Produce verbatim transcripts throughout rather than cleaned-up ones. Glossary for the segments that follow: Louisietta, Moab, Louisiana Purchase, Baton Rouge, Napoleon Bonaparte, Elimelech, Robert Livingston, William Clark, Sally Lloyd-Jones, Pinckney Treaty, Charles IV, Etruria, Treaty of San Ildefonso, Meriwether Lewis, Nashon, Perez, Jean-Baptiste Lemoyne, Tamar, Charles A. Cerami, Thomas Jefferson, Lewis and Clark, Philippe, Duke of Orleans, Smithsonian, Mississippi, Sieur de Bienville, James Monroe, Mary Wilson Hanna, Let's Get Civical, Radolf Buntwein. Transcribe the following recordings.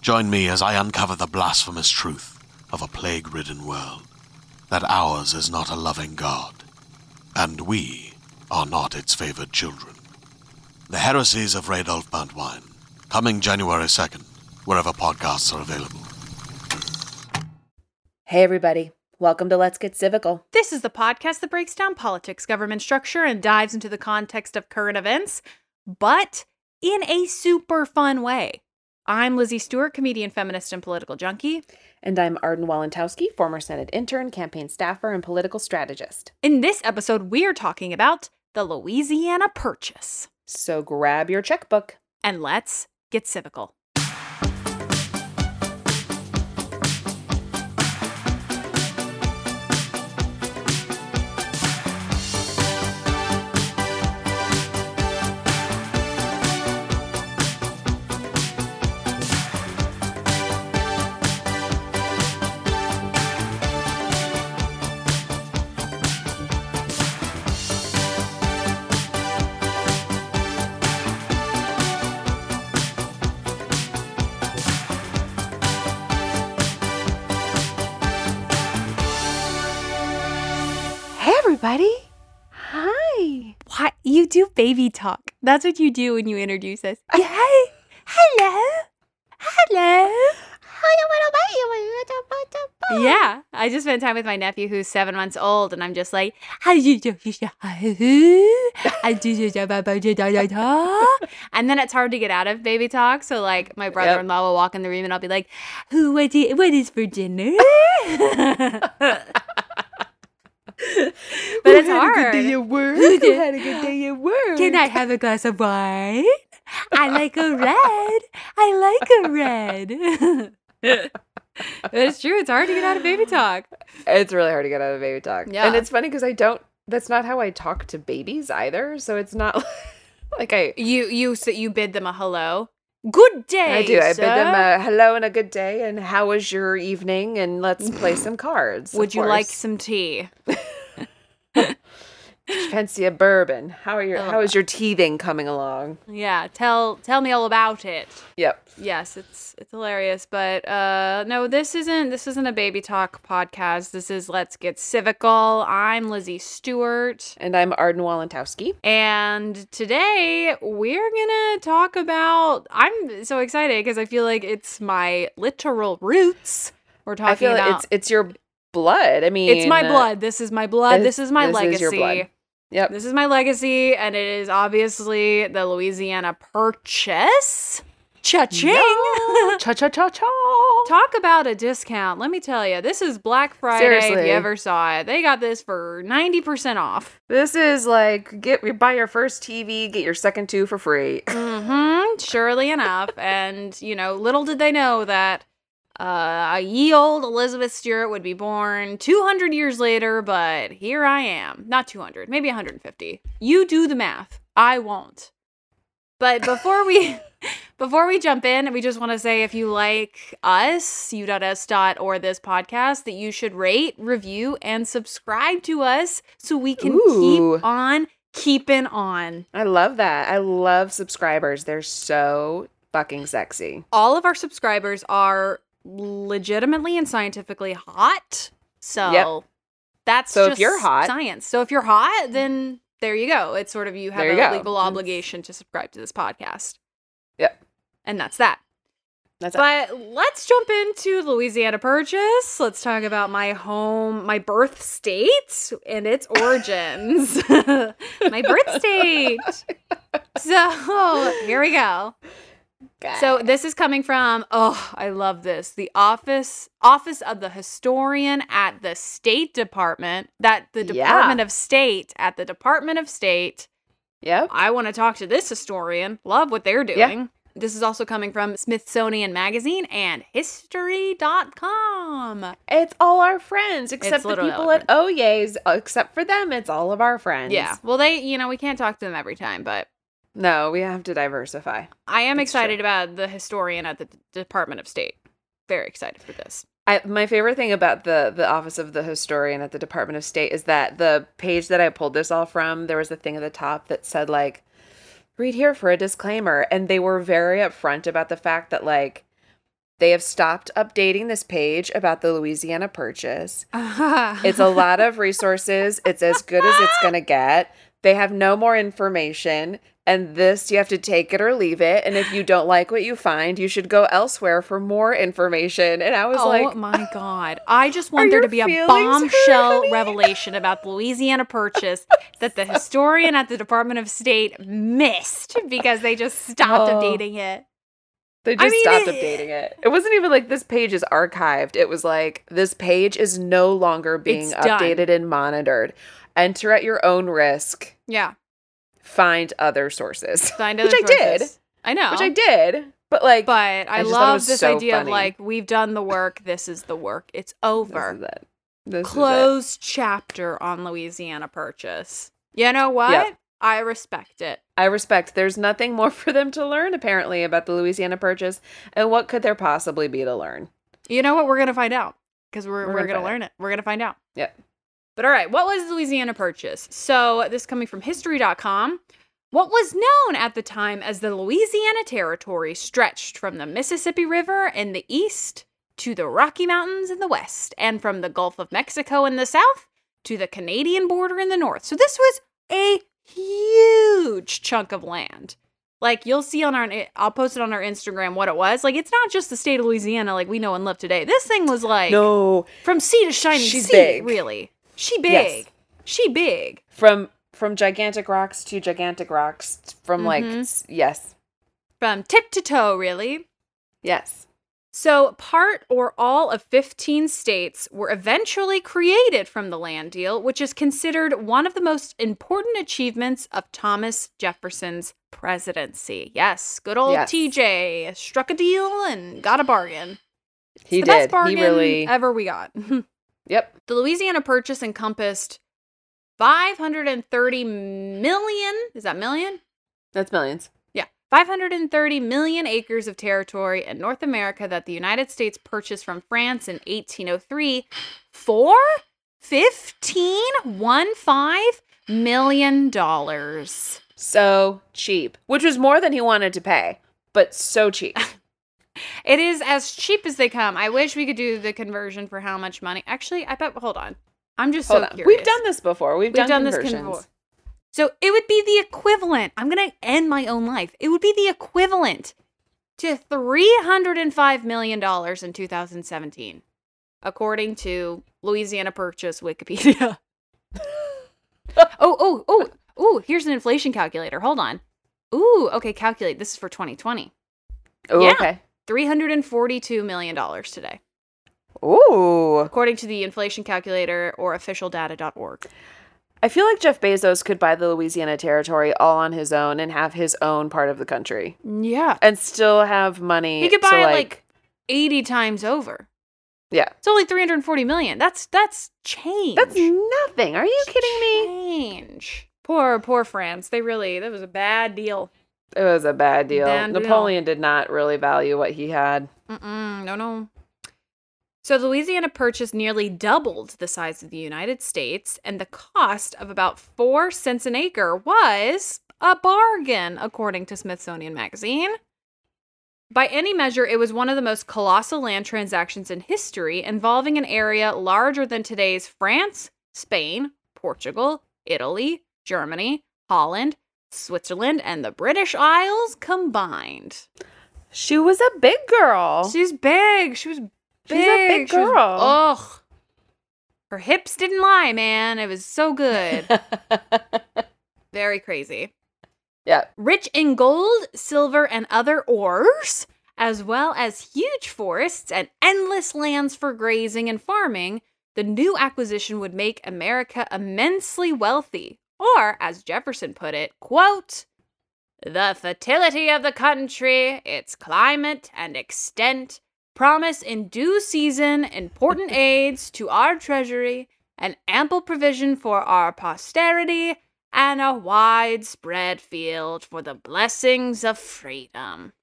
Join me as I uncover the blasphemous truth of a plague-ridden world, that ours is not a loving God, and we are not its favored children. The heresies of Radolf Buntwein, coming January second, wherever podcasts are available. Hey everybody, welcome to Let's Get Civical. This is the podcast that breaks down politics, government structure, and dives into the context of current events, but in a super fun way. I'm Lizzie Stewart, comedian, feminist, and political junkie. And I'm Arden Walentowski, former Senate intern, campaign staffer, and political strategist. In this episode, we are talking about the Louisiana Purchase. So grab your checkbook. And let's get civical. Do baby talk. That's what you do when you introduce us. Yeah. Hi. Hello. Hello. Yeah. I just spent time with my nephew who's seven months old, and I'm just like, and then it's hard to get out of baby talk. So like my brother-in-law yep. will walk in the room and I'll be like, who what is for dinner? But Who it's had hard. A good day at work? Who had a good day at work? Can I have a glass of wine? I like a red. I like a red. It's true. It's hard to get out of baby talk. It's really hard to get out of baby talk. Yeah. And it's funny because I don't. That's not how I talk to babies either. So it's not like I. You you so you bid them a hello. Good day. I do. I sir. bid them a hello and a good day, and how was your evening? And let's play some cards. Would you course. like some tea? Fancy a bourbon? How are your oh. How is your teething coming along? Yeah, tell tell me all about it. Yep. Yes, it's it's hilarious, but uh, no, this isn't this isn't a baby talk podcast. This is Let's Get Civical. I'm Lizzie Stewart, and I'm Arden Walentowski, and today we're gonna talk about. I'm so excited because I feel like it's my literal roots. We're talking I feel about. Like it's it's your blood. I mean, it's my blood. This is my blood. This is my this legacy. Is your blood. Yep. This is my legacy, and it is obviously the Louisiana Purchase. Cha-ching! No. Cha-cha-cha-cha! Talk about a discount. Let me tell you, this is Black Friday Seriously. if you ever saw it. They got this for ninety percent off. This is like, get you buy your first T V, get your second two for free. Mm-hmm. Surely enough. And, you know, little did they know that Uh, ye old Elizabeth Stewart would be born two hundred years later, but here I am. Not two hundred, maybe one hundred fifty. You do the math. I won't. But before we... Before we jump in, we just want to say if you like us, u.s. or this podcast, that you should rate, review, and subscribe to us so we can Ooh. keep on keeping on. I love that. I love subscribers. They're so fucking sexy. All of our subscribers are legitimately and scientifically hot. So yep. that's so just if you're hot. science. So if you're hot, then there you go. It's sort of you have you a go. legal obligation to subscribe to this podcast. Yep. And that's that. That's but it. Let's jump into Louisiana Purchase. Let's talk about my home, my birth state and its origins. My birth state. So here we go. Okay. So this is coming from, oh, I love this. The office, office of the historian at the State Department, that the Department yeah. of State at the Department of State. Yep. I want to talk to this historian. Love what they're doing. Yep. This is also coming from Smithsonian Magazine and history dot com. It's all our friends, except the people at Oye's. Except for them, it's all of our friends. Yeah. Well, they, you know, we can't talk to them every time, but. No, we have to diversify. I am That's excited true. about the historian at the D- Department of State. Very excited for this. I, my favorite thing about the, the Office of the Historian at the Department of State is that the page that I pulled this all from, there was a thing at the top that said, like, read here for a disclaimer. And they were very upfront about the fact that, like, they have stopped updating this page about the Louisiana Purchase. Uh-huh. It's a lot of resources. It's as good as it's going to get. They have no more information. And this, you have to take it or leave it. And if you don't like what you find, you should go elsewhere for more information. And I was oh, like... Oh my God. I just want there to be a bombshell hurt, revelation about the Louisiana Purchase that the historian at the Department of State missed because they just stopped oh. updating it. They just I mean, stopped it, updating it. It wasn't even like this page is archived. It was like, this page is no longer being updated done. and monitored. Enter at your own risk. Yeah. Find other sources. Find other which sources. I did. I know. Which I did. But like, but I, I love this so idea funny. of like, we've done the work. This is the work. It's over. This is it. This Close is it. chapter on Louisiana Purchase. You know what? Yep. I respect it. I respect. There's nothing more for them to learn, apparently, about the Louisiana Purchase. And what could there possibly be to learn? You know what? We're going to find out because we're, we're, we're going to learn it. it. We're going to find out. Yep. But all right, what was the Louisiana Purchase? So this coming from history dot com. What was known at the time as the Louisiana Territory stretched from the Mississippi River in the east to the Rocky Mountains in the west, and from the Gulf of Mexico in the south to the Canadian border in the north. So this was a huge chunk of land. Like, you'll see on our, I'll post it on our Instagram what it was. Like, it's not just the state of Louisiana like we know and love today. This thing was like, no, from sea to shining sea, big. really. She big. Yes. She big. From from gigantic rocks to gigantic rocks. From mm-hmm. like, yes. From tip to toe, really. Yes. So part or all of fifteen states were eventually created from the land deal, which is considered one of the most important achievements of Thomas Jefferson's presidency. Yes. Good old yes. T J struck a deal and got a bargain. He it's the did. best bargain he really... ever we got. Yep. The Louisiana Purchase encompassed five hundred thirty million, is that million? That's millions. Yeah. five hundred thirty million acres of territory in North America that the United States purchased from France in eighteen oh three for fifteen point one five million dollars. So cheap, which was more than he wanted to pay, but so cheap. It is as cheap as they come. I wish we could do the conversion for how much money. Actually, I bet. Hold on. I'm just hold so on. curious. We've done this before. We've, We've done, done conversions. This convo- so it would be the equivalent. I'm going to end my own life. It would be the equivalent to three hundred five million dollars in two thousand seventeen, according to Louisiana Purchase Wikipedia. oh, oh, oh, oh, here's an inflation calculator. Hold on. Ooh, okay, calculate. This is for twenty twenty. Oh, yeah. Okay. three hundred forty-two million dollars today. Ooh. According to the inflation calculator or official data dot org. I feel like Jeff Bezos could buy the Louisiana Territory all on his own and have his own part of the country. Yeah. And still have money. He could buy, to, like, like eighty times over. Yeah. It's only three hundred forty million. That's that's change. That's nothing. Are you kidding me? Change. Poor, poor France. They really, that was a bad deal. It was a bad deal. Bad Napoleon deal. Did not really value what he had. Mm-mm. No, no. So the Louisiana Purchase nearly doubled the size of the United States, and the cost of about four cents an acre was a bargain, according to Smithsonian Magazine. By any measure, it was one of the most colossal land transactions in history, involving an area larger than today's France, Spain, Portugal, Italy, Germany, Holland, Switzerland, and the British Isles combined. She was a big girl. She's big. She was big. She's a big girl. Ugh. Her hips didn't lie, man. It was so good. Very crazy. Yeah. Rich in gold, silver, and other ores, as well as huge forests and endless lands for grazing and farming, the new acquisition would make America immensely wealthy. Or, as Jefferson put it, quote, "The fertility of the country, its climate and extent, promise in due season important aids to our treasury, an ample provision for our posterity, and a widespread field for the blessings of freedom."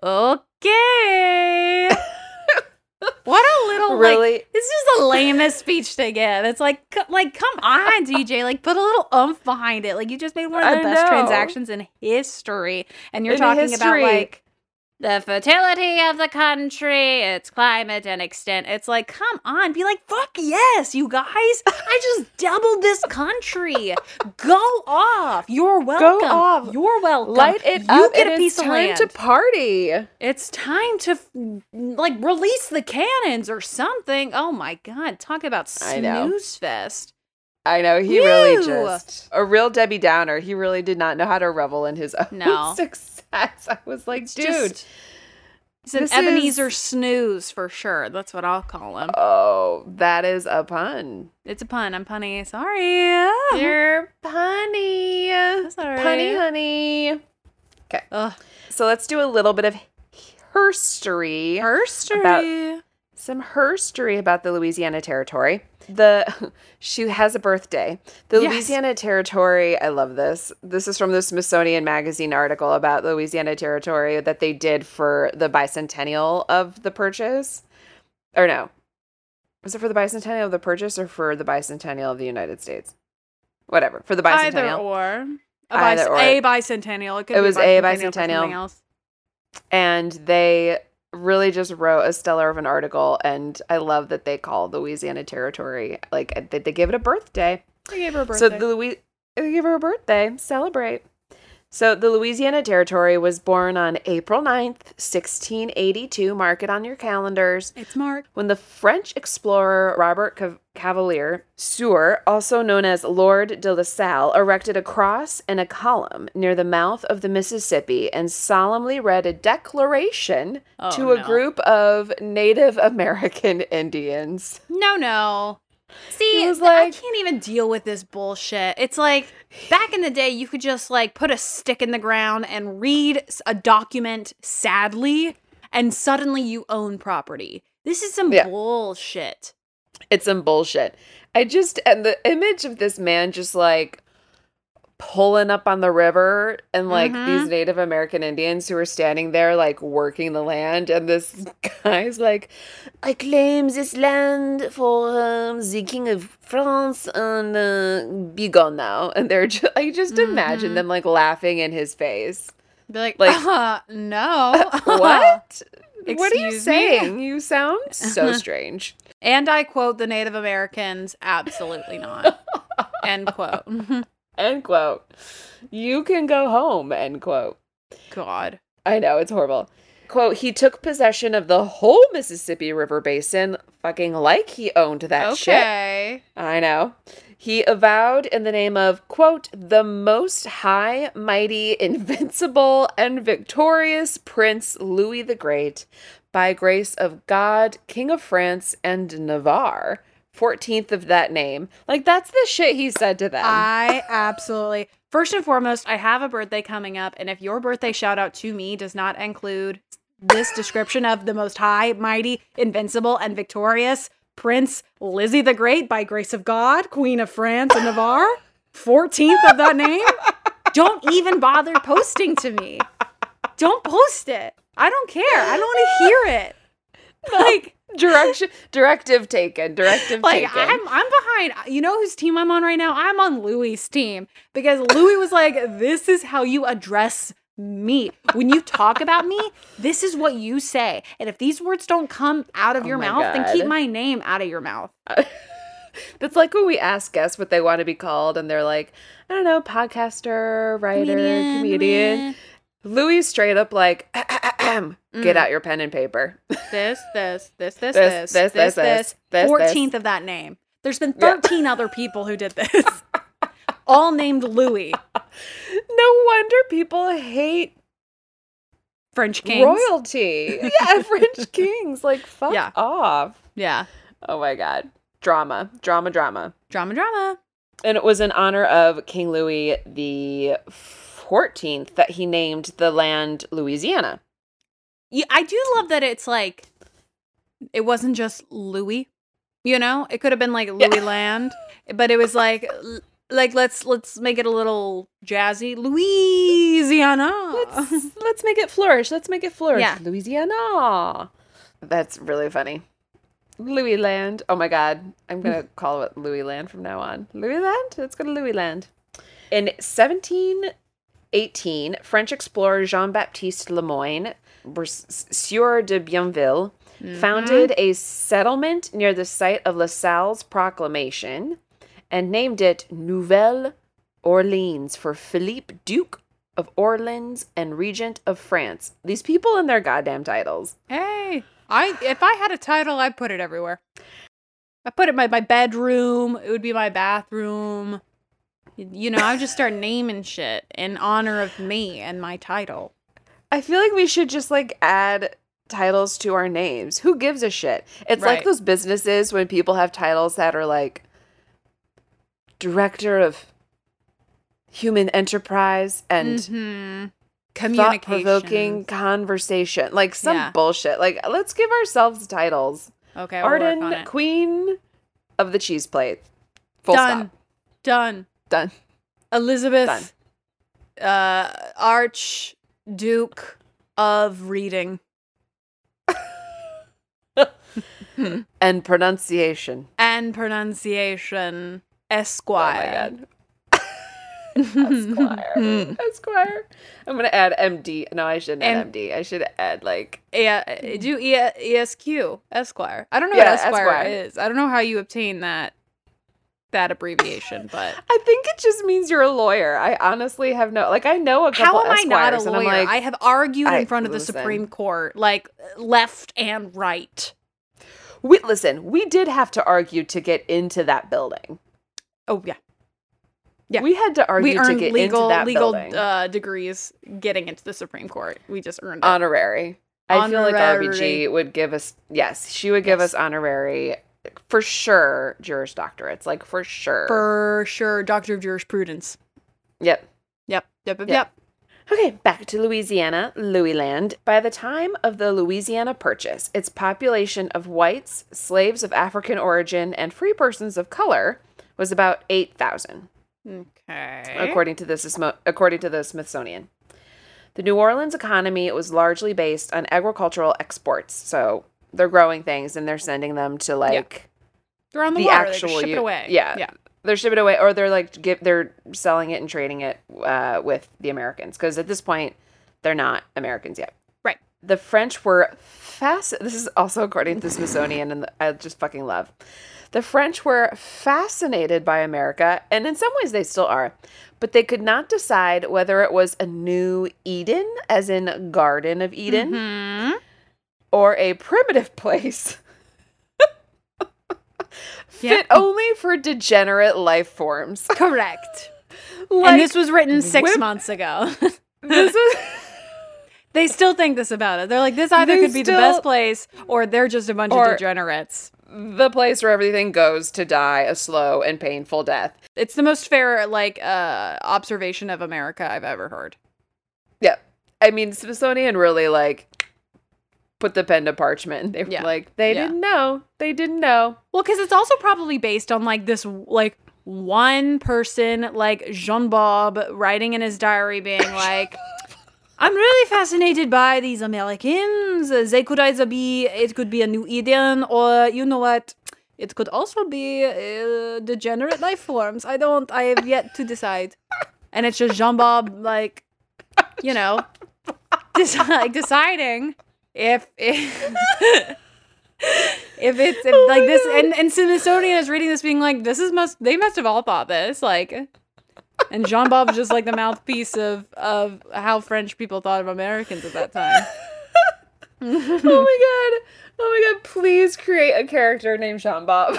Okay. What a little, really? Like, this is the lamest speech they give. It's like, like, come on, D J. Like, put a little oomph behind it. Like, you just made one of the I best know. transactions in history. And you're in talking history. about, like, the fertility of the country, its climate and extent. It's like, come on, be like, fuck yes, you guys. I just doubled this country. Go off. You're welcome. Go off. You're welcome. Light it you up. Get it a piece of land. It's time to party. It's time to, like, release the cannons or something. Oh, my God. Talk about snooze fest. I know. He Ew. really just, a real Debbie Downer. He really did not know how to revel in his own no. success. I was like, it's dude. Just, it's an Ebenezer is... Snooze for sure. That's what I'll call him. Oh, that is a pun. It's a pun. I'm punny. Sorry. You're punny. Sorry. Punny, honey. Okay. Ugh. So let's do a little bit of herstory. Herstory. About, some herstory about the Louisiana Territory. The she has a birthday. The yes. Louisiana Territory, I love this. This is from the Smithsonian Magazine article about Louisiana Territory that they did for the bicentennial of the purchase. Or no. Was it for the bicentennial of the purchase or for the bicentennial of the United States? Whatever. For the bicentennial. Either or. A, bic- Either or. a bicentennial. It, could it was be bicentennial a bicentennial. Else. And they really just wrote a stellar of an article, and I love that they call Louisiana Territory, like, they, they gave it a birthday. They gave her a birthday. So the Louis, they gave her a birthday. Celebrate. So the Louisiana Territory was born on April ninth, sixteen eighty-two. Mark it on your calendars. It's marked. When the French explorer Robert Cav- Cavalier, Sieur, also known as Lord de La Salle, erected a cross and a column near the mouth of the Mississippi and solemnly read a declaration oh, to no. a group of Native American Indians. No, no. See, like, I can't even deal with this bullshit. It's like, back in the day, you could just, like, put a stick in the ground and read a document sadly, and suddenly you own property. This is some yeah. bullshit. It's some bullshit. I just, and the image of this man just, like, pulling up on the river and, like, mm-hmm. these Native American Indians who are standing there, like, working the land, and this guy's like, "I claim this land for um, the King of France, and uh, be gone now." And they're just, I just mm-hmm. imagine them, like, laughing in his face. They're like, like uh, no. What? Excuse what are you saying? Me? You sound so strange. And I quote the Native Americans, "Absolutely not." End quote. End quote. You can go home, end quote. God. I know, it's horrible. Quote, "He took possession of the whole Mississippi River Basin," fucking like he owned that okay. shit. Okay. I know. "He avowed in the name of," quote, "the most high, mighty, invincible, and victorious Prince Louis the Great, by grace of God, King of France and Navarre, fourteenth of that name." Like, that's the shit he said to them. I absolutely. First and foremost, I have a birthday coming up, and if your birthday shout out to me does not include this description of the most high, mighty, invincible, and victorious Prince Lizzie the Great, by grace of God, Queen of France and Navarre, fourteenth of that name? Don't even bother posting to me. Don't post it. I don't care. I don't want to hear it. No. Like direction, directive taken, directive like, taken. I'm, I'm behind. You know whose team I'm on right now? I'm on Louis' team, because Louis was like, this is how you address me. When you talk about me, this is what you say. And if these words don't come out of oh your mouth, God. then keep my name out of your mouth. Uh, that's like when we ask guests what they want to be called, and they're like, I don't know, podcaster, writer, comedian. comedian. Eh. Louis straight up like, ah, ah, ah, mm. get out your pen and paper. This, this, this, this, this, this, this, this, this, fourteenth of that name. There's been thirteen yeah. other people who did this. All named Louis. No wonder people hate French kings. Royalty. Yeah, French kings. Like, fuck yeah. off. Yeah. Oh my God. Drama. Drama, drama. Drama, drama. And it was in honor of King Louis the fourteenth that he named the land Louisiana. Yeah, I do love that it's like, it wasn't just Louis, you know? It could have been like Louis yeah. land, but it was like, like let's let's make it a little jazzy. Louisiana. Let's let's make it flourish. Let's make it flourish. Yeah. Louisiana. That's really funny. Louis land. Oh my God. I'm going to call it Louis land from now on. Louis land? Let's go to Louis land. In seventeen eighteen, French explorer Jean-Baptiste Lemoyne, Sieur de Bienville, mm-hmm. founded a settlement near the site of La Salle's proclamation and named it Nouvelle Orleans for Philippe, Duke of Orleans and Regent of France. These people and their goddamn titles. Hey, I if I had a title, I'd put it everywhere. I put it in my, my bedroom. It would be my bathroom. You know, I would just start naming shit in honor of me and my title. I feel like we should just, like, add titles to our names. Who gives a shit? It's right. like those businesses when people have titles that are, like, Director of Human Enterprise and mm-hmm. Thought-Provoking Conversation. Like, some yeah. bullshit. Like, let's give ourselves titles. Okay, we'll Arden, work on it. Queen of the Cheese Plate. Full Done. stop. Done. Done. Elizabeth, Done. Uh, Archduke of Reading. And pronunciation. And pronunciation. Esquire. Oh my God. Esquire. Esquire. I'm going to add M D. No, I shouldn't add M- M D. I should add like. Yeah, do E- ESQ. Esquire. I don't know yeah, what Esquire, Esquire is. I don't know how you obtain that. that abbreviation, but I think it just means you're a lawyer. I honestly have no, like, I know a couple Esquires. How am I not a lawyer? Like, I have argued I, in front of listen. the Supreme Court, like, left and right. We listen, we did have to argue to get into that building. Oh, yeah. Yeah. We had to argue to get legal, into that legal, building. We uh, earned legal degrees getting into the Supreme Court. We just earned it. Honorary. I honorary. feel like R B G would give us, yes, she would give yes. us honorary for sure, Juris Doctorates, like for sure. For sure, Doctor of Jurisprudence. Yep. Yep, yep, yep, yep. Okay, back to Louisiana, Louisland. By the time of the Louisiana Purchase, its population of whites, slaves of African origin, and free persons of color was about eight thousand. Okay. According to the, according to the Smithsonian. The New Orleans economy was largely based on agricultural exports, so they're growing things and they're sending them to like yeah. they're on the, the water. Actual they ship it away. Yeah, yeah, they're shipping it away, or they're like give, they're selling it and trading it uh, with the Americans, because at this point they're not Americans yet. Right. The French were fasc. This is also according to the Smithsonian, and the, I just fucking love. The French were fascinated by America, and in some ways they still are, but they could not decide whether it was a new Eden, as in Garden of Eden. Mm-hmm. Or a primitive place fit yeah. only for degenerate life forms. Correct. Like, and this was written six whip- months ago. This was. They still think this about it. They're like, this either could be still, the best place, or they're just a bunch of degenerates. The place where everything goes to die a slow and painful death. It's the most fair, like, uh, observation of America I've ever heard. Yeah. I mean, Smithsonian really, like, put the pen to parchment. They were yeah. like, they yeah. didn't know. They didn't know. Well, because it's also probably based on like this, like one person, like Jean-Bob, writing in his diary, being like, I'm really fascinated by these Americans. They could either be, it could be a new Eden, or you know what? It could also be uh, degenerate life forms. I don't, I have yet to decide. And it's just Jean-Bob, like, you know, dec- like deciding if, if, if it's if, oh like this. God. And, and Smithsonian is reading this being like, this is must, they must have all thought this. Like, and Jean-Bob's just like the mouthpiece of, of how French people thought of Americans at that time. Oh my God. Oh my God, please create a character named Jean-Bob.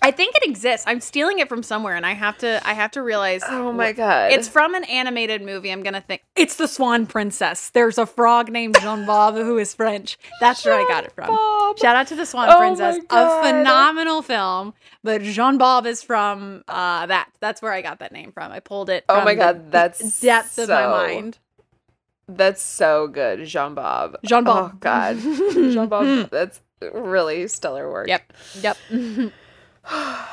I think it exists. I'm stealing it from somewhere and I have to I have to realize. Oh my God. It's from an animated movie. I'm going to think. It's the Swan Princess. There's a frog named Jean-Bob who is French. That's Jean where I got it from. Bob. Shout out to the Swan oh Princess. A phenomenal film. But Jean-Bob is from uh, that. That's where I got that name from. I pulled it from oh my God, the that's depth so... of my mind. That's so good, Jean-Bob. Jean-Bob. Oh, God. Jean-Bob, that's really stellar work. Yep. Yep.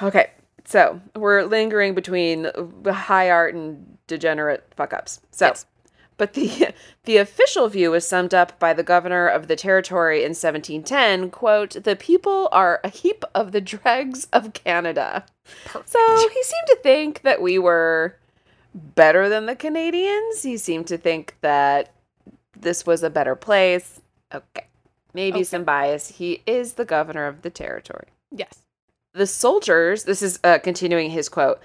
Okay, so we're lingering between high art and degenerate fuck-ups. So, yes. But the the official view is summed up by the governor of the territory in seventeen ten, quote, the people are a heap of the dregs of Canada. Perfect. So he seemed to think that we were... better than the Canadians. He seemed to think that this was a better place. Okay. Maybe okay. some bias. He is the governor of the territory. Yes. The soldiers, this is uh, continuing his quote,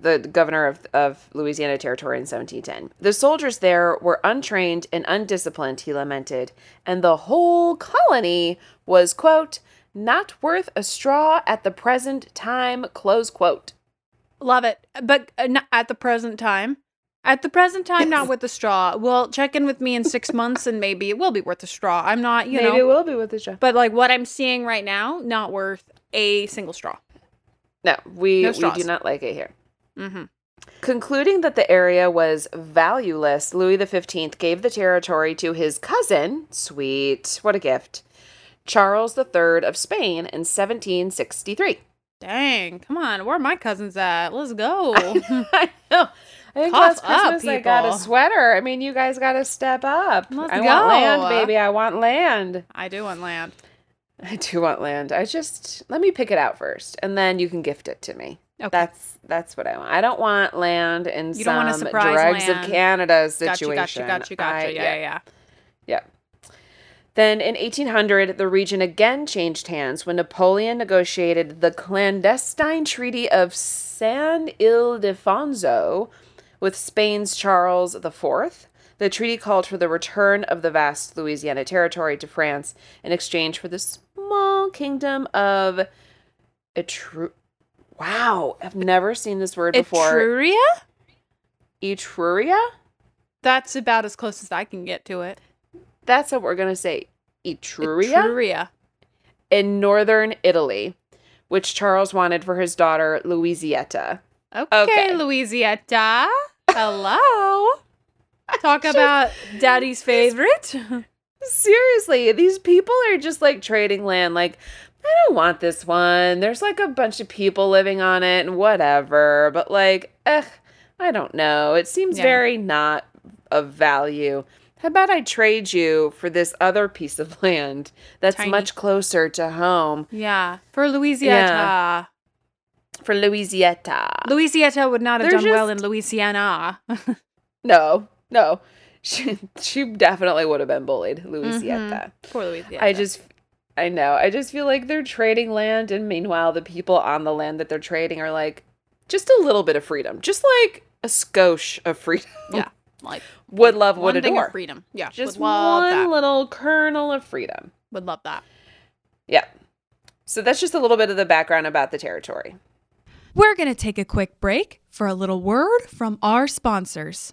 the, the governor of, of Louisiana Territory in seventeen ten. The soldiers there were untrained and undisciplined, he lamented, and the whole colony was, quote, not worth a straw at the present time, close quote. Love it. But uh, not at the present time, at the present time, not with the straw. Well, check in with me in six months and maybe it will be worth a straw. I'm not, you maybe know. Maybe it will be worth a straw. But like what I'm seeing right now, not worth a single straw. No, we, no we do not like it here. Mm-hmm. Concluding that the area was valueless, Louis the fifteenth gave the territory to his cousin, sweet, what a gift, Charles the third of Spain in seventeen sixty-three. Dang, come on, where are my cousins at? Let's go. I know. I think last Christmas I got a sweater. I mean, you guys got to step up. Let's I go. want land, baby. I want land. I do want land. I do want land. I just, let me pick it out first, and then you can gift it to me. Okay. That's that's what I want. I don't want land in you some don't want a surprise dregs land. of Canada situation. Gotcha, gotcha, gotcha, gotcha. I, yeah, yeah, yeah. Yeah. Then in eighteen hundred, the region again changed hands when Napoleon negotiated the clandestine Treaty of San Ildefonso with Spain's Charles the fourth. The treaty called for the return of the vast Louisiana Territory to France in exchange for the small kingdom of Etruria. Wow, I've never seen this word before. Etruria? Etruria? That's about as close as I can get to it. That's what we're going to say, Etruria, Etruria, in northern Italy, which Charles wanted for his daughter, Louisietta. Okay, okay. Louisietta. Hello. Talk just, about daddy's favorite. Seriously, these people are just like trading land. Like, I don't want this one. There's like a bunch of people living on it and whatever. But like, ugh, I don't know. It seems yeah. very not of value. How about I trade you for this other piece of land that's Tiny. much closer to home? Yeah. For Louisietta. Yeah. For Louisietta. Louisietta would not have They're done just... well in Louisiana. No. No. She, she definitely would have been bullied. Louisietta. Mm-hmm. Poor Louisietta. I just... I know. I just feel like they're trading land, and meanwhile, the people on the land that they're trading are like, just a little bit of freedom. Just like a skosh of freedom. Yeah. Like would love, would adore. One thing of freedom. Yeah. Just one that. little kernel of freedom. Would love that. Yeah. So that's just a little bit of the background about the territory. We're going to take a quick break for a little word from our sponsors.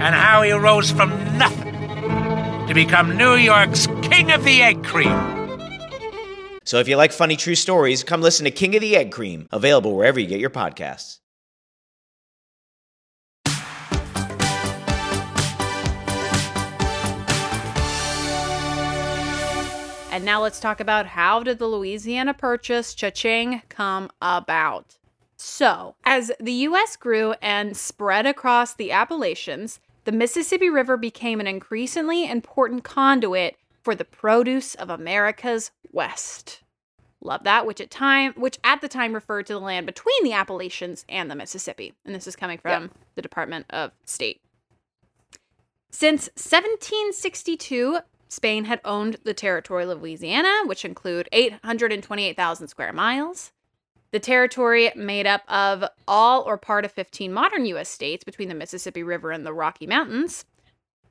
and how he rose from nothing to become New York's King of the Egg Cream. So if you like funny true stories, come listen to King of the Egg Cream, available wherever you get your podcasts. And now let's talk about how did the Louisiana Purchase, cha-ching, come about. So, as the U S grew and spread across the Appalachians, the Mississippi River became an increasingly important conduit for the produce of America's West. Love that, which at time, which at the time referred to the land between the Appalachians and the Mississippi. And this is coming from yep. the Department of State. Since seventeen sixty-two... Spain had owned the territory of Louisiana, which included eight hundred twenty-eight thousand square miles. The territory made up of all or part of fifteen modern U S states between the Mississippi River and the Rocky Mountains.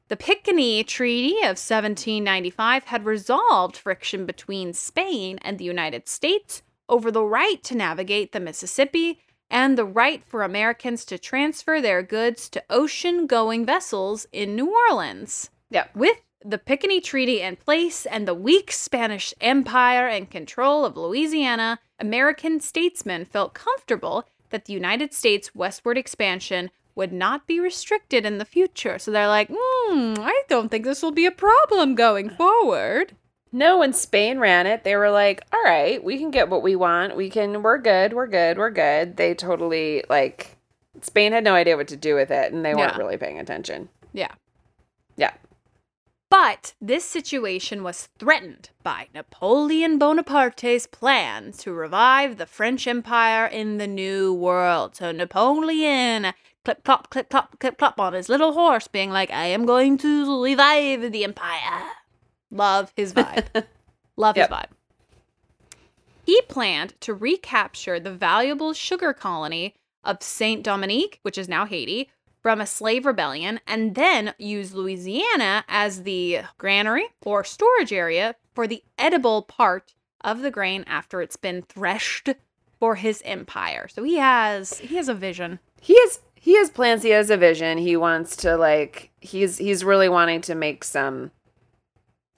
The Pinckney Treaty of seventeen ninety-five had resolved friction between Spain and the United States over the right to navigate the Mississippi and the right for Americans to transfer their goods to ocean-going vessels in New Orleans. Yeah. With the Pinckney Treaty in place and the weak Spanish Empire and control of Louisiana, American statesmen felt comfortable that the United States' westward expansion would not be restricted in the future. So they're like, hmm, I don't think this will be a problem going forward. No, when Spain ran it, they were like, all right, we can get what we want. We can, we're good, we're good, we're good. They totally, like, Spain had no idea what to do with it, and they weren't yeah. really paying attention. Yeah. Yeah. But this situation was threatened by Napoleon Bonaparte's plan to revive the French Empire in the New World. So Napoleon, clip-clop, clip-clop, clip-clop on his little horse, being like, I am going to revive the empire. Love his vibe. Love yep. his vibe. He planned to recapture the valuable sugar colony of Saint-Domingue, which is now Haiti, from a slave rebellion, and then use Louisiana as the granary or storage area for the edible part of the grain after it's been threshed for his empire. So he has he has a vision. He has he has plans, he has a vision. He wants to like he's he's really wanting to make some,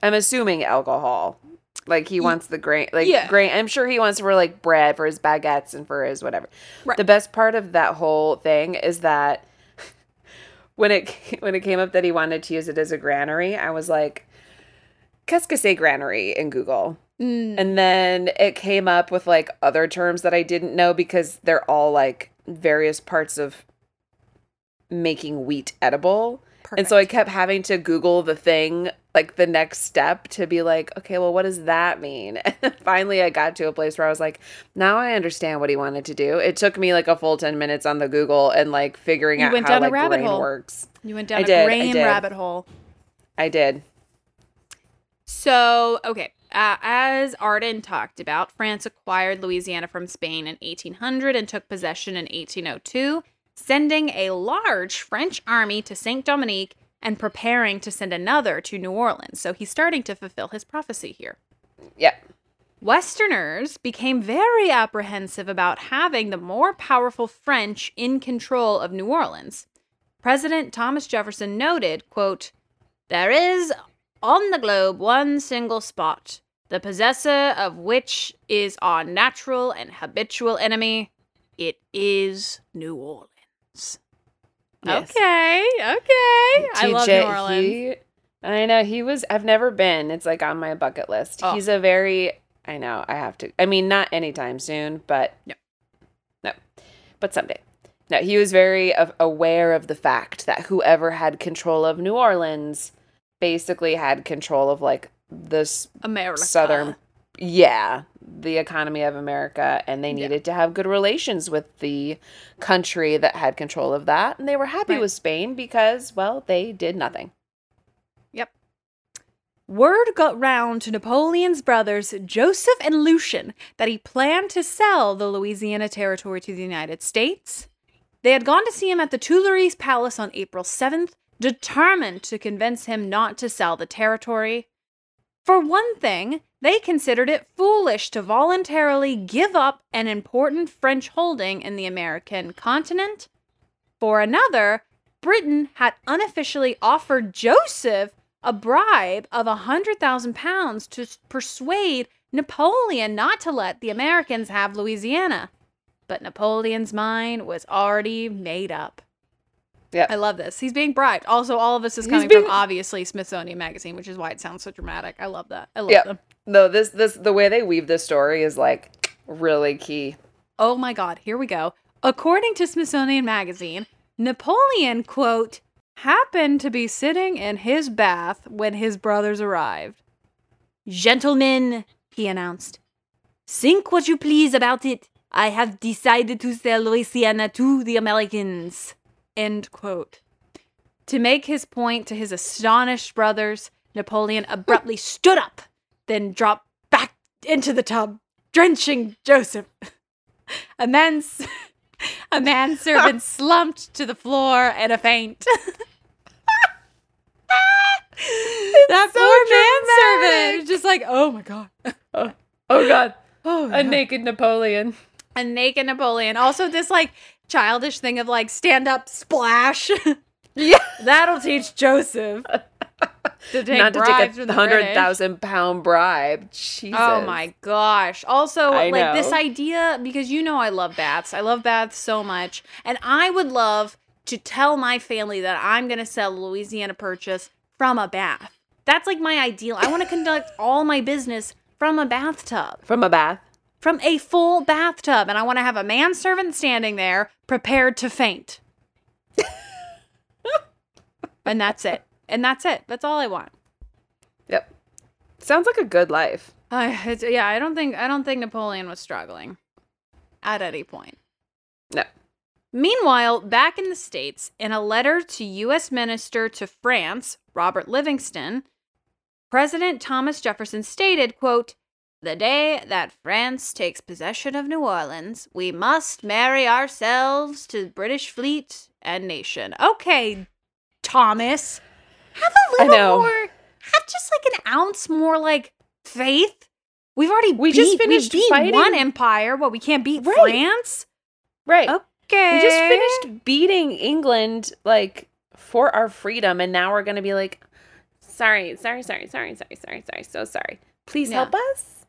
I'm assuming, alcohol. Like he wants the grain, like yeah. grain. I'm sure he wants for like bread, for his baguettes, and for his whatever. Right. The best part of that whole thing is that When it when it came up that he wanted to use it as a granary, I was like, qu'est-ce que c'est granary in Google? Mm. And then it came up with like other terms that I didn't know because they're all like various parts of making wheat edible. Perfect. And so I kept having to Google the thing, like the next step, to be like, okay, well, what does that mean? And finally I got to a place where I was like, now I understand what he wanted to do. It took me like a full ten minutes on the Google and like figuring you out went how down like a rabbit grain hole. Works. You went down I a did, grain rabbit hole. I did. So, okay. Uh, as Arden talked about, France acquired Louisiana from Spain in eighteen hundred and took possession in eighteen oh two, sending a large French army to Saint-Domingue and preparing to send another to New Orleans. So he's starting to fulfill his prophecy here. Yeah. Westerners became very apprehensive about having the more powerful French in control of New Orleans. President Thomas Jefferson noted, quote, "There is on the globe one single spot, the possessor of which is our natural and habitual enemy. It is New Orleans." Yes. Okay, okay. T J, I love New Orleans. He, I know, he was, I've never been. It's like on my bucket list. Oh. He's a very, I know, I have to, I mean, not anytime soon, but no, no, but someday. No, he was very of, aware of the fact that whoever had control of New Orleans basically had control of, like, this America. Southern, yeah, the economy of America, and they needed yeah. to have good relations with the country that had control of that, and they were happy right. with Spain because, well, they did nothing. Yep. Word got round to Napoleon's brothers, Joseph and Lucien, that he planned to sell the Louisiana Territory to the United States. They had gone to see him at the Tuileries Palace on April seventh, determined to convince him not to sell the territory. For one thing, they considered it foolish to voluntarily give up an important French holding in the American continent. For another, Britain had unofficially offered Joseph a bribe of one hundred thousand pounds to persuade Napoleon not to let the Americans have Louisiana. But Napoleon's mind was already made up. Yeah, I love this. He's being bribed. Also, all of this is coming being... from, obviously, Smithsonian Magazine, which is why it sounds so dramatic. I love that. I love yeah. them. No, this, this, the way they weave this story is, like, really key. Oh, my God. Here we go. According to Smithsonian Magazine, Napoleon, quote, happened to be sitting in his bath when his brothers arrived. "Gentlemen," he announced, "think what you please about it. I have decided to sell Louisiana to the Americans." End quote. To make his point to his astonished brothers, Napoleon abruptly stood up, then dropped back into the tub, drenching Joseph. A man's, a manservant slumped to the floor in a faint. That poor manservant, just like, oh my God, oh, oh God, oh, a God. naked Napoleon, a naked Napoleon. Also, this like. childish thing of like stand up splash. Yeah, that'll teach Joseph to take not to bribes take a hundred thousand pound bribe. Jesus. Oh my gosh. Also, I like know. this idea, because you know I love baths. I love baths so much, and I would love to tell my family that I'm gonna sell Louisiana Purchase from a bath. That's like my ideal. I want to conduct all my business from a bathtub. From a bath. From a full bathtub, and I want to have a manservant standing there prepared to faint. And that's it. And that's it. That's all I want. Yep. Sounds like a good life. Uh, it's, yeah, I don't think I don't think Napoleon was struggling at any point. No. Meanwhile, back in the States, in a letter to U S Minister to France, Robert Livingston, President Thomas Jefferson stated, quote, "The day that France takes possession of New Orleans, we must marry ourselves to the British fleet and nation." Okay, Thomas. Have a little more, have just like an ounce more like faith. We've already we beat, just finished we beat fighting. one empire. What, we can't beat right. France? Right. Okay. We just finished beating England like for our freedom, and now we're going to be like, sorry, sorry, sorry, sorry, sorry, sorry, sorry, so sorry. Please yeah. help us.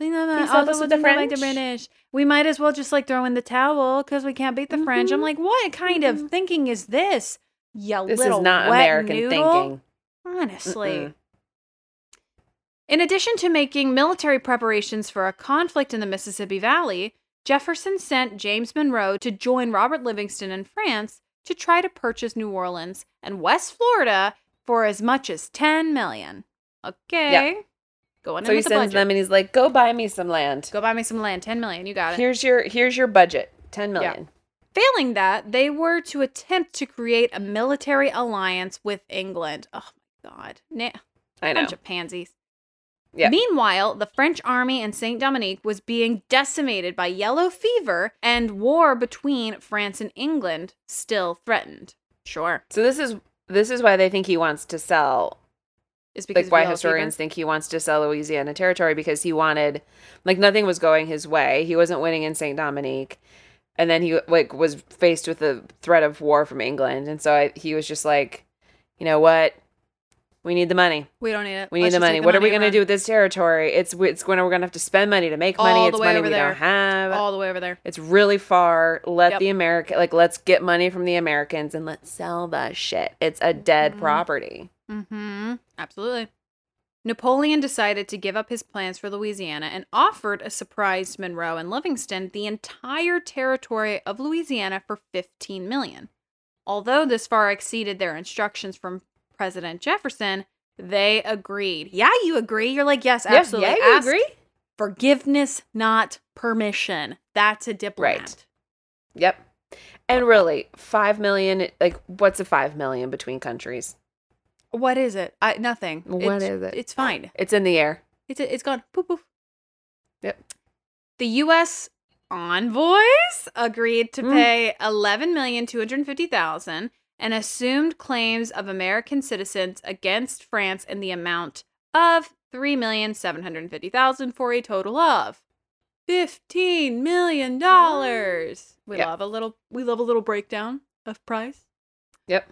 You know, Please help us with the French. Like the British. We might as well just like throw in the towel because we can't beat the mm-hmm. French. I'm like, what kind mm-hmm. of thinking is this? You this little is not wet American noodle. thinking. Honestly. Mm-mm. In addition to making military preparations for a conflict in the Mississippi Valley, Jefferson sent James Monroe to join Robert Livingston in France to try to purchase New Orleans and West Florida for as much as ten million dollars. Okay. Yeah. Go on so he the sends budget. them and he's like, go buy me some land. Go buy me some land. ten million. You got it. Here's your here's your budget. ten million. Yeah. Failing that, they were to attempt to create a military alliance with England. Oh, my God. Nah. I know. Bunch of pansies. Yep. Meanwhile, the French army in Saint-Domingue was being decimated by yellow fever, and war between France and England still threatened. Sure. So this is this is why they think he wants to sell. Is because like why historians fever? think he wants to sell Louisiana territory, because he wanted, like, nothing was going his way. He wasn't winning in Saint-Domingue, and then he like was faced with the threat of war from England, and so I, he was just like, you know what? We need the money. We don't need it. We need the money. the money. What are we going to do with this territory? It's it's going. We're going to have to spend money to make money. It's money we don't have. All the way over there. It's really far. Let yep. the America like let's get money from the Americans and let's sell the shit. It's a dead mm-hmm. property. Mm-hmm. Absolutely. Napoleon decided to give up his plans for Louisiana and offered a surprised Monroe and Livingston the entire territory of Louisiana for fifteen million dollars. Although this far exceeded their instructions from President Jefferson, they agreed. Yeah, you agree. You're like, yes, absolutely. Yeah, yeah you Ask agree. Forgiveness, not permission. That's a diplomat. Right. Yep. And really, five million, like, what's a five million between countries? What is it? I, nothing. What it's, is it? It's fine. It's in the air. It's it's gone. Poof, poof. Yep. The U S envoys agreed to mm. pay eleven million two hundred fifty thousand dollars and assumed claims of American citizens against France in the amount of three million seven hundred fifty thousand dollars for a total of fifteen million dollars. We yep. love a little we love a little breakdown of price. Yep.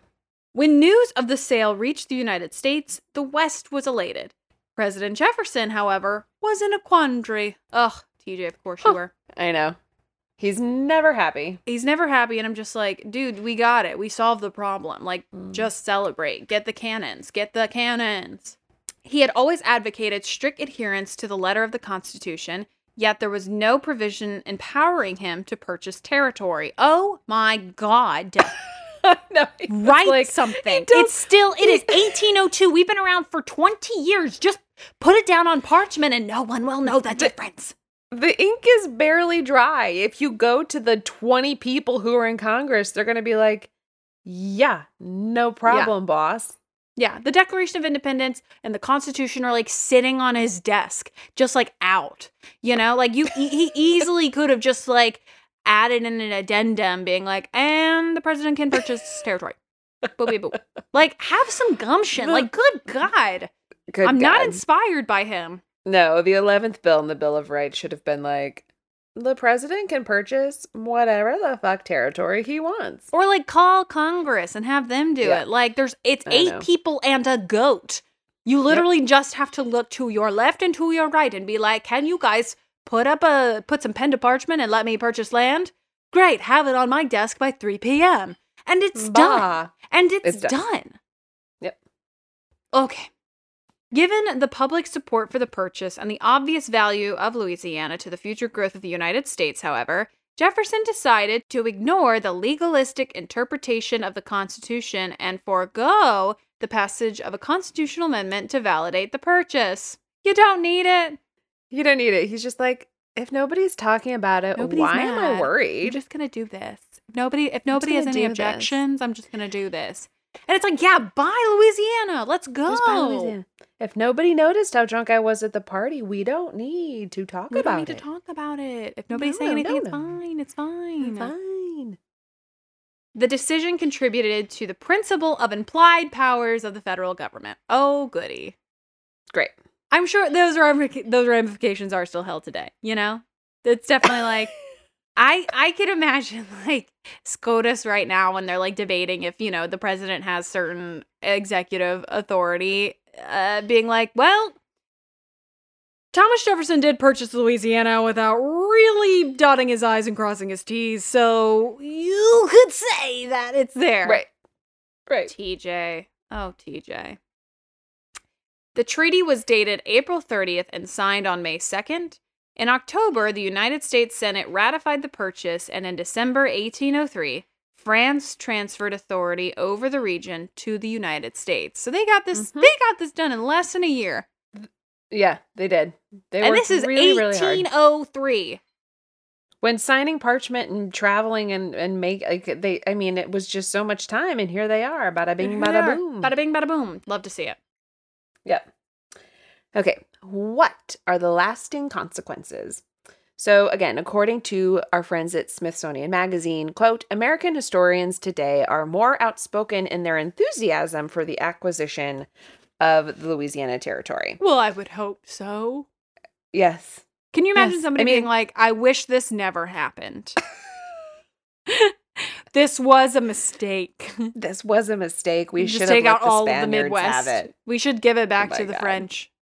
When news of the sale reached the United States, the West was elated. President Jefferson, however, was in a quandary. Ugh, T J, of course huh. you were. I know. He's never happy. He's never happy, and I'm just like, dude, we got it. We solved the problem. Like, mm. just celebrate. Get the cannons. Get the cannons. He had always advocated strict adherence to the letter of the Constitution, yet there was no provision empowering him to purchase territory. Oh, my God. No, write like, something. It's still, it is eighteen oh two. We've been around for twenty years. Just put it down on parchment and no one will know the difference. The ink is barely dry. If you go to the twenty people who are in Congress, they're going to be like, yeah, no problem, yeah. boss. Yeah, the Declaration of Independence and the Constitution are like sitting on his desk, just like out. You know, like you, he easily could have just like added in an addendum being like, and the president can purchase territory. Boop, boop. Like, have some gumption. Like, good God. Good I'm God. not inspired by him. No, the eleventh bill in the Bill of Rights should have been like, the president can purchase whatever the fuck territory he wants. Or like call Congress and have them do yeah. it. Like there's, it's I eight know. people and a goat. You literally yep. just have to look to your left and to your right and be like, can you guys put up a, put some pen to parchment and let me purchase land? Great. Have it on my desk by three p.m. And it's bah. done. And it's, it's done. done. Yep. Okay. Given the public support for the purchase and the obvious value of Louisiana to the future growth of the United States, however, Jefferson decided to ignore the legalistic interpretation of the Constitution and forego the passage of a constitutional amendment to validate the purchase. You don't need it. You don't need it. He's just like, if nobody's talking about it, nobody's why mad. am I worried? I'm just going to do this. If nobody, if nobody has any objections, this. I'm just going to do this. And it's like, yeah, buy Louisiana. Let's go. Just buy Louisiana. If nobody noticed how drunk I was at the party, we don't need to talk we about it. We don't need it. to talk about it. If nobody's no, saying anything, no, no. it's fine. It's fine. It's fine. The decision contributed to the principle of implied powers of the federal government. Oh, goody. Great. I'm sure those ramific- those ramifications are still held today, you know? It's definitely like... I, I could imagine, like, SCOTUS right now when they're, like, debating if, you know, the president has certain executive authority, uh, being like, well, Thomas Jefferson did purchase Louisiana without really dotting his I's and crossing his T's, so you could say that it's there. Right. Right. T J. Oh, T J. The treaty was dated April thirtieth and signed on May second. In October, the United States Senate ratified the purchase, and in December eighteen oh three, France transferred authority over the region to the United States. So they got this. Mm-hmm. They got this done in less than a year. Yeah, they did. They and worked this is really, eighteen oh three. Really hard. When signing parchment and traveling and and make like they, I mean, it was just so much time, and here they are. Bada bing, bada boom. Bada bing, bada boom. Love to see it. Yep. Okay, what are the lasting consequences? So again, according to our friends at Smithsonian Magazine, quote, American historians today are more outspoken in their enthusiasm for the acquisition of the Louisiana Territory. Well, I would hope so. Yes. Can you imagine yes. somebody I mean, being like, I wish this never happened. This was a mistake. This was a mistake. We should take out all of the Midwest. Have it. We should give it back oh to the God. French.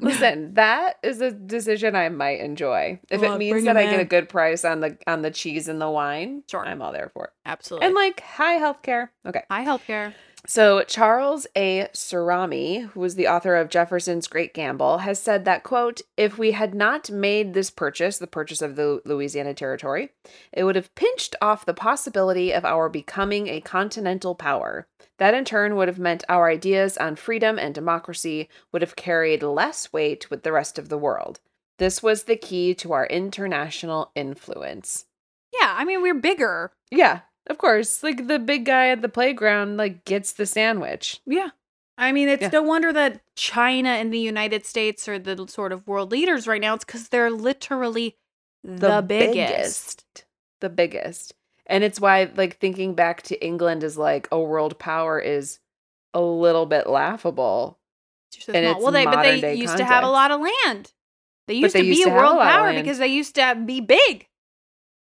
Listen, that is a decision I might enjoy. If well, it means that I in. get a good price on the on the cheese and the wine, sure. I'm all there for it. Absolutely. And like high healthcare. Okay. High healthcare. So Charles A. Cerami, who was the author of Jefferson's Great Gamble, has said that, quote, if we had not made this purchase, the purchase of the Louisiana Territory, it would have pinched off the possibility of our becoming a continental power. That in turn would have meant our ideas on freedom and democracy would have carried less weight with the rest of the world. This was the key to our international influence. Yeah, I mean, we're bigger. Yeah. Of course, like the big guy at the playground, like gets the sandwich. Yeah. I mean, it's yeah. no wonder that China and the United States are the sort of world leaders right now. It's because they're literally the, the biggest. biggest. The biggest. And it's why, like, thinking back to England as like a world power is a little bit laughable. It's and it's well, they, but they used context. to have a lot of land. They used they to used be to a world a power because they used to be big.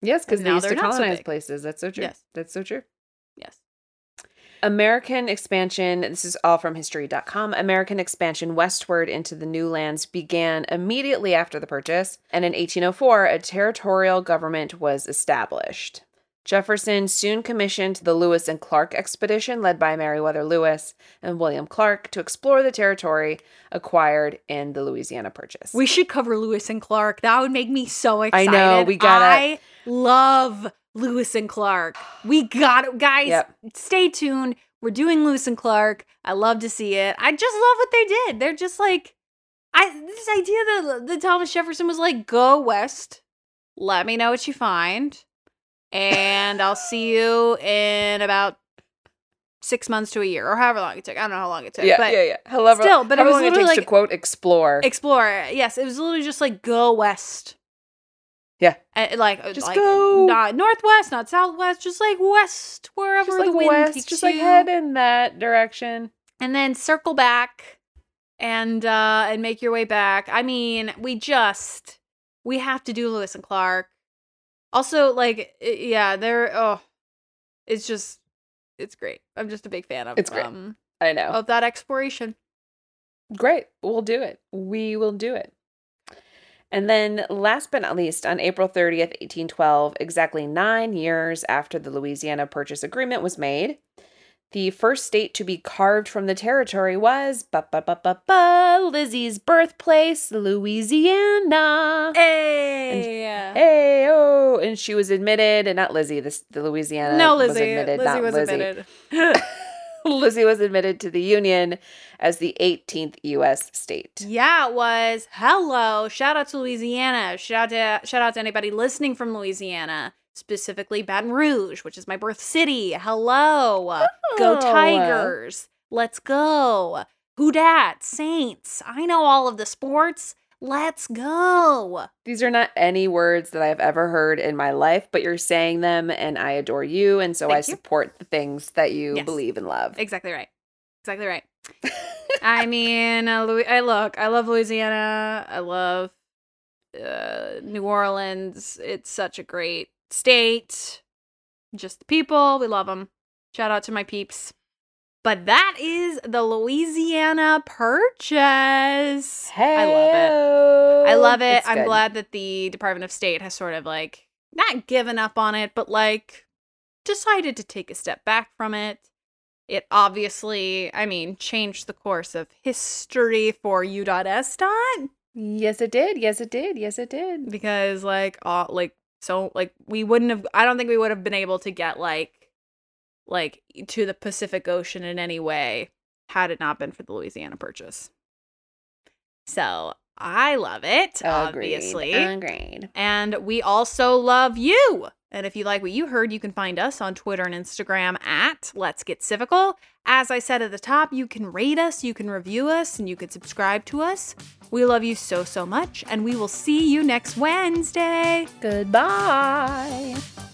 Yes, because they used to colonize so places. That's so true. Yes. That's so true. Yes. American expansion, this is all from history dot com, American expansion westward into the new lands began immediately after the purchase, and in eighteen oh four, a territorial government was established. Jefferson soon commissioned the Lewis and Clark expedition, led by Meriwether Lewis and William Clark, to explore the territory acquired in the Louisiana Purchase. We should cover Lewis and Clark. That would make me so excited. I know, we gotta. I love Lewis and Clark. We got it. Guys, yep. Stay tuned. We're doing Lewis and Clark. I love to see it. I just love what they did. They're just like, I this idea that, that Thomas Jefferson was like, go west. Let me know what you find. And I'll see you in about six months to a year, or however long it took. I don't know how long it took. Yeah, but yeah, yeah. However, still, but however long it takes like, to quote explore. Explore. Yes, it was literally just like go west. Yeah, and like just like, go not northwest, not southwest, just like west wherever just like the wind west, takes just you. Just like head in that direction, and then circle back, and uh, and make your way back. I mean, we just we have to do Lewis and Clark. Also, like, yeah, they're, oh, it's just, it's great. I'm just a big fan of It's great. Um, I know. Of that exploration. Great. We'll do it. We will do it. And then last but not least, on April thirtieth, eighteen twelve, exactly nine years after the Louisiana Purchase Agreement was made, the first state to be carved from the territory was, ba ba ba ba ba, Lizzie's birthplace, Louisiana. Hey, and, hey, oh, and she was admitted, and not Lizzie. This the Louisiana. No, Lizzie. Was admitted, Lizzie not was Lizzie. admitted. Lizzie was admitted to the Union as the eighteenth U S state. Yeah, it was. Hello, shout out to Louisiana. Shout out, to, shout out to anybody listening from Louisiana. Specifically Baton Rouge, which is my birth city. Hello. Oh. Go Tigers. Let's go. Who dat? Saints. I know all of the sports. Let's go. These are not any words that I've ever heard in my life, but you're saying them and I adore you. And so Thank I you. support the things that you yes. believe and love. Exactly right. Exactly right. I mean, uh, Louis- I look, I love Louisiana. I love uh, New Orleans. It's such a great state, just the people, we love them. Shout out to my peeps. But that is the Louisiana Purchase. Hey, I love it. I love it. It's I'm good. glad that the Department of State has sort of like not given up on it, but like decided to take a step back from it. It obviously, I mean, changed the course of history for U S. Yes, it did. Yes, it did. Yes, it did. Because like all like. So, like, we wouldn't have, I don't think we would have been able to get, like, like, to the Pacific Ocean in any way had it not been for the Louisiana Purchase. So, I love it, Agreed. obviously. Agreed. And we also love you, And if you like what you heard, you can find us on Twitter and Instagram at Let's Get Civical. As I said at the top, you can rate us, you can review us, and you can subscribe to us. We love you so, so much, and we will see you next Wednesday. Goodbye.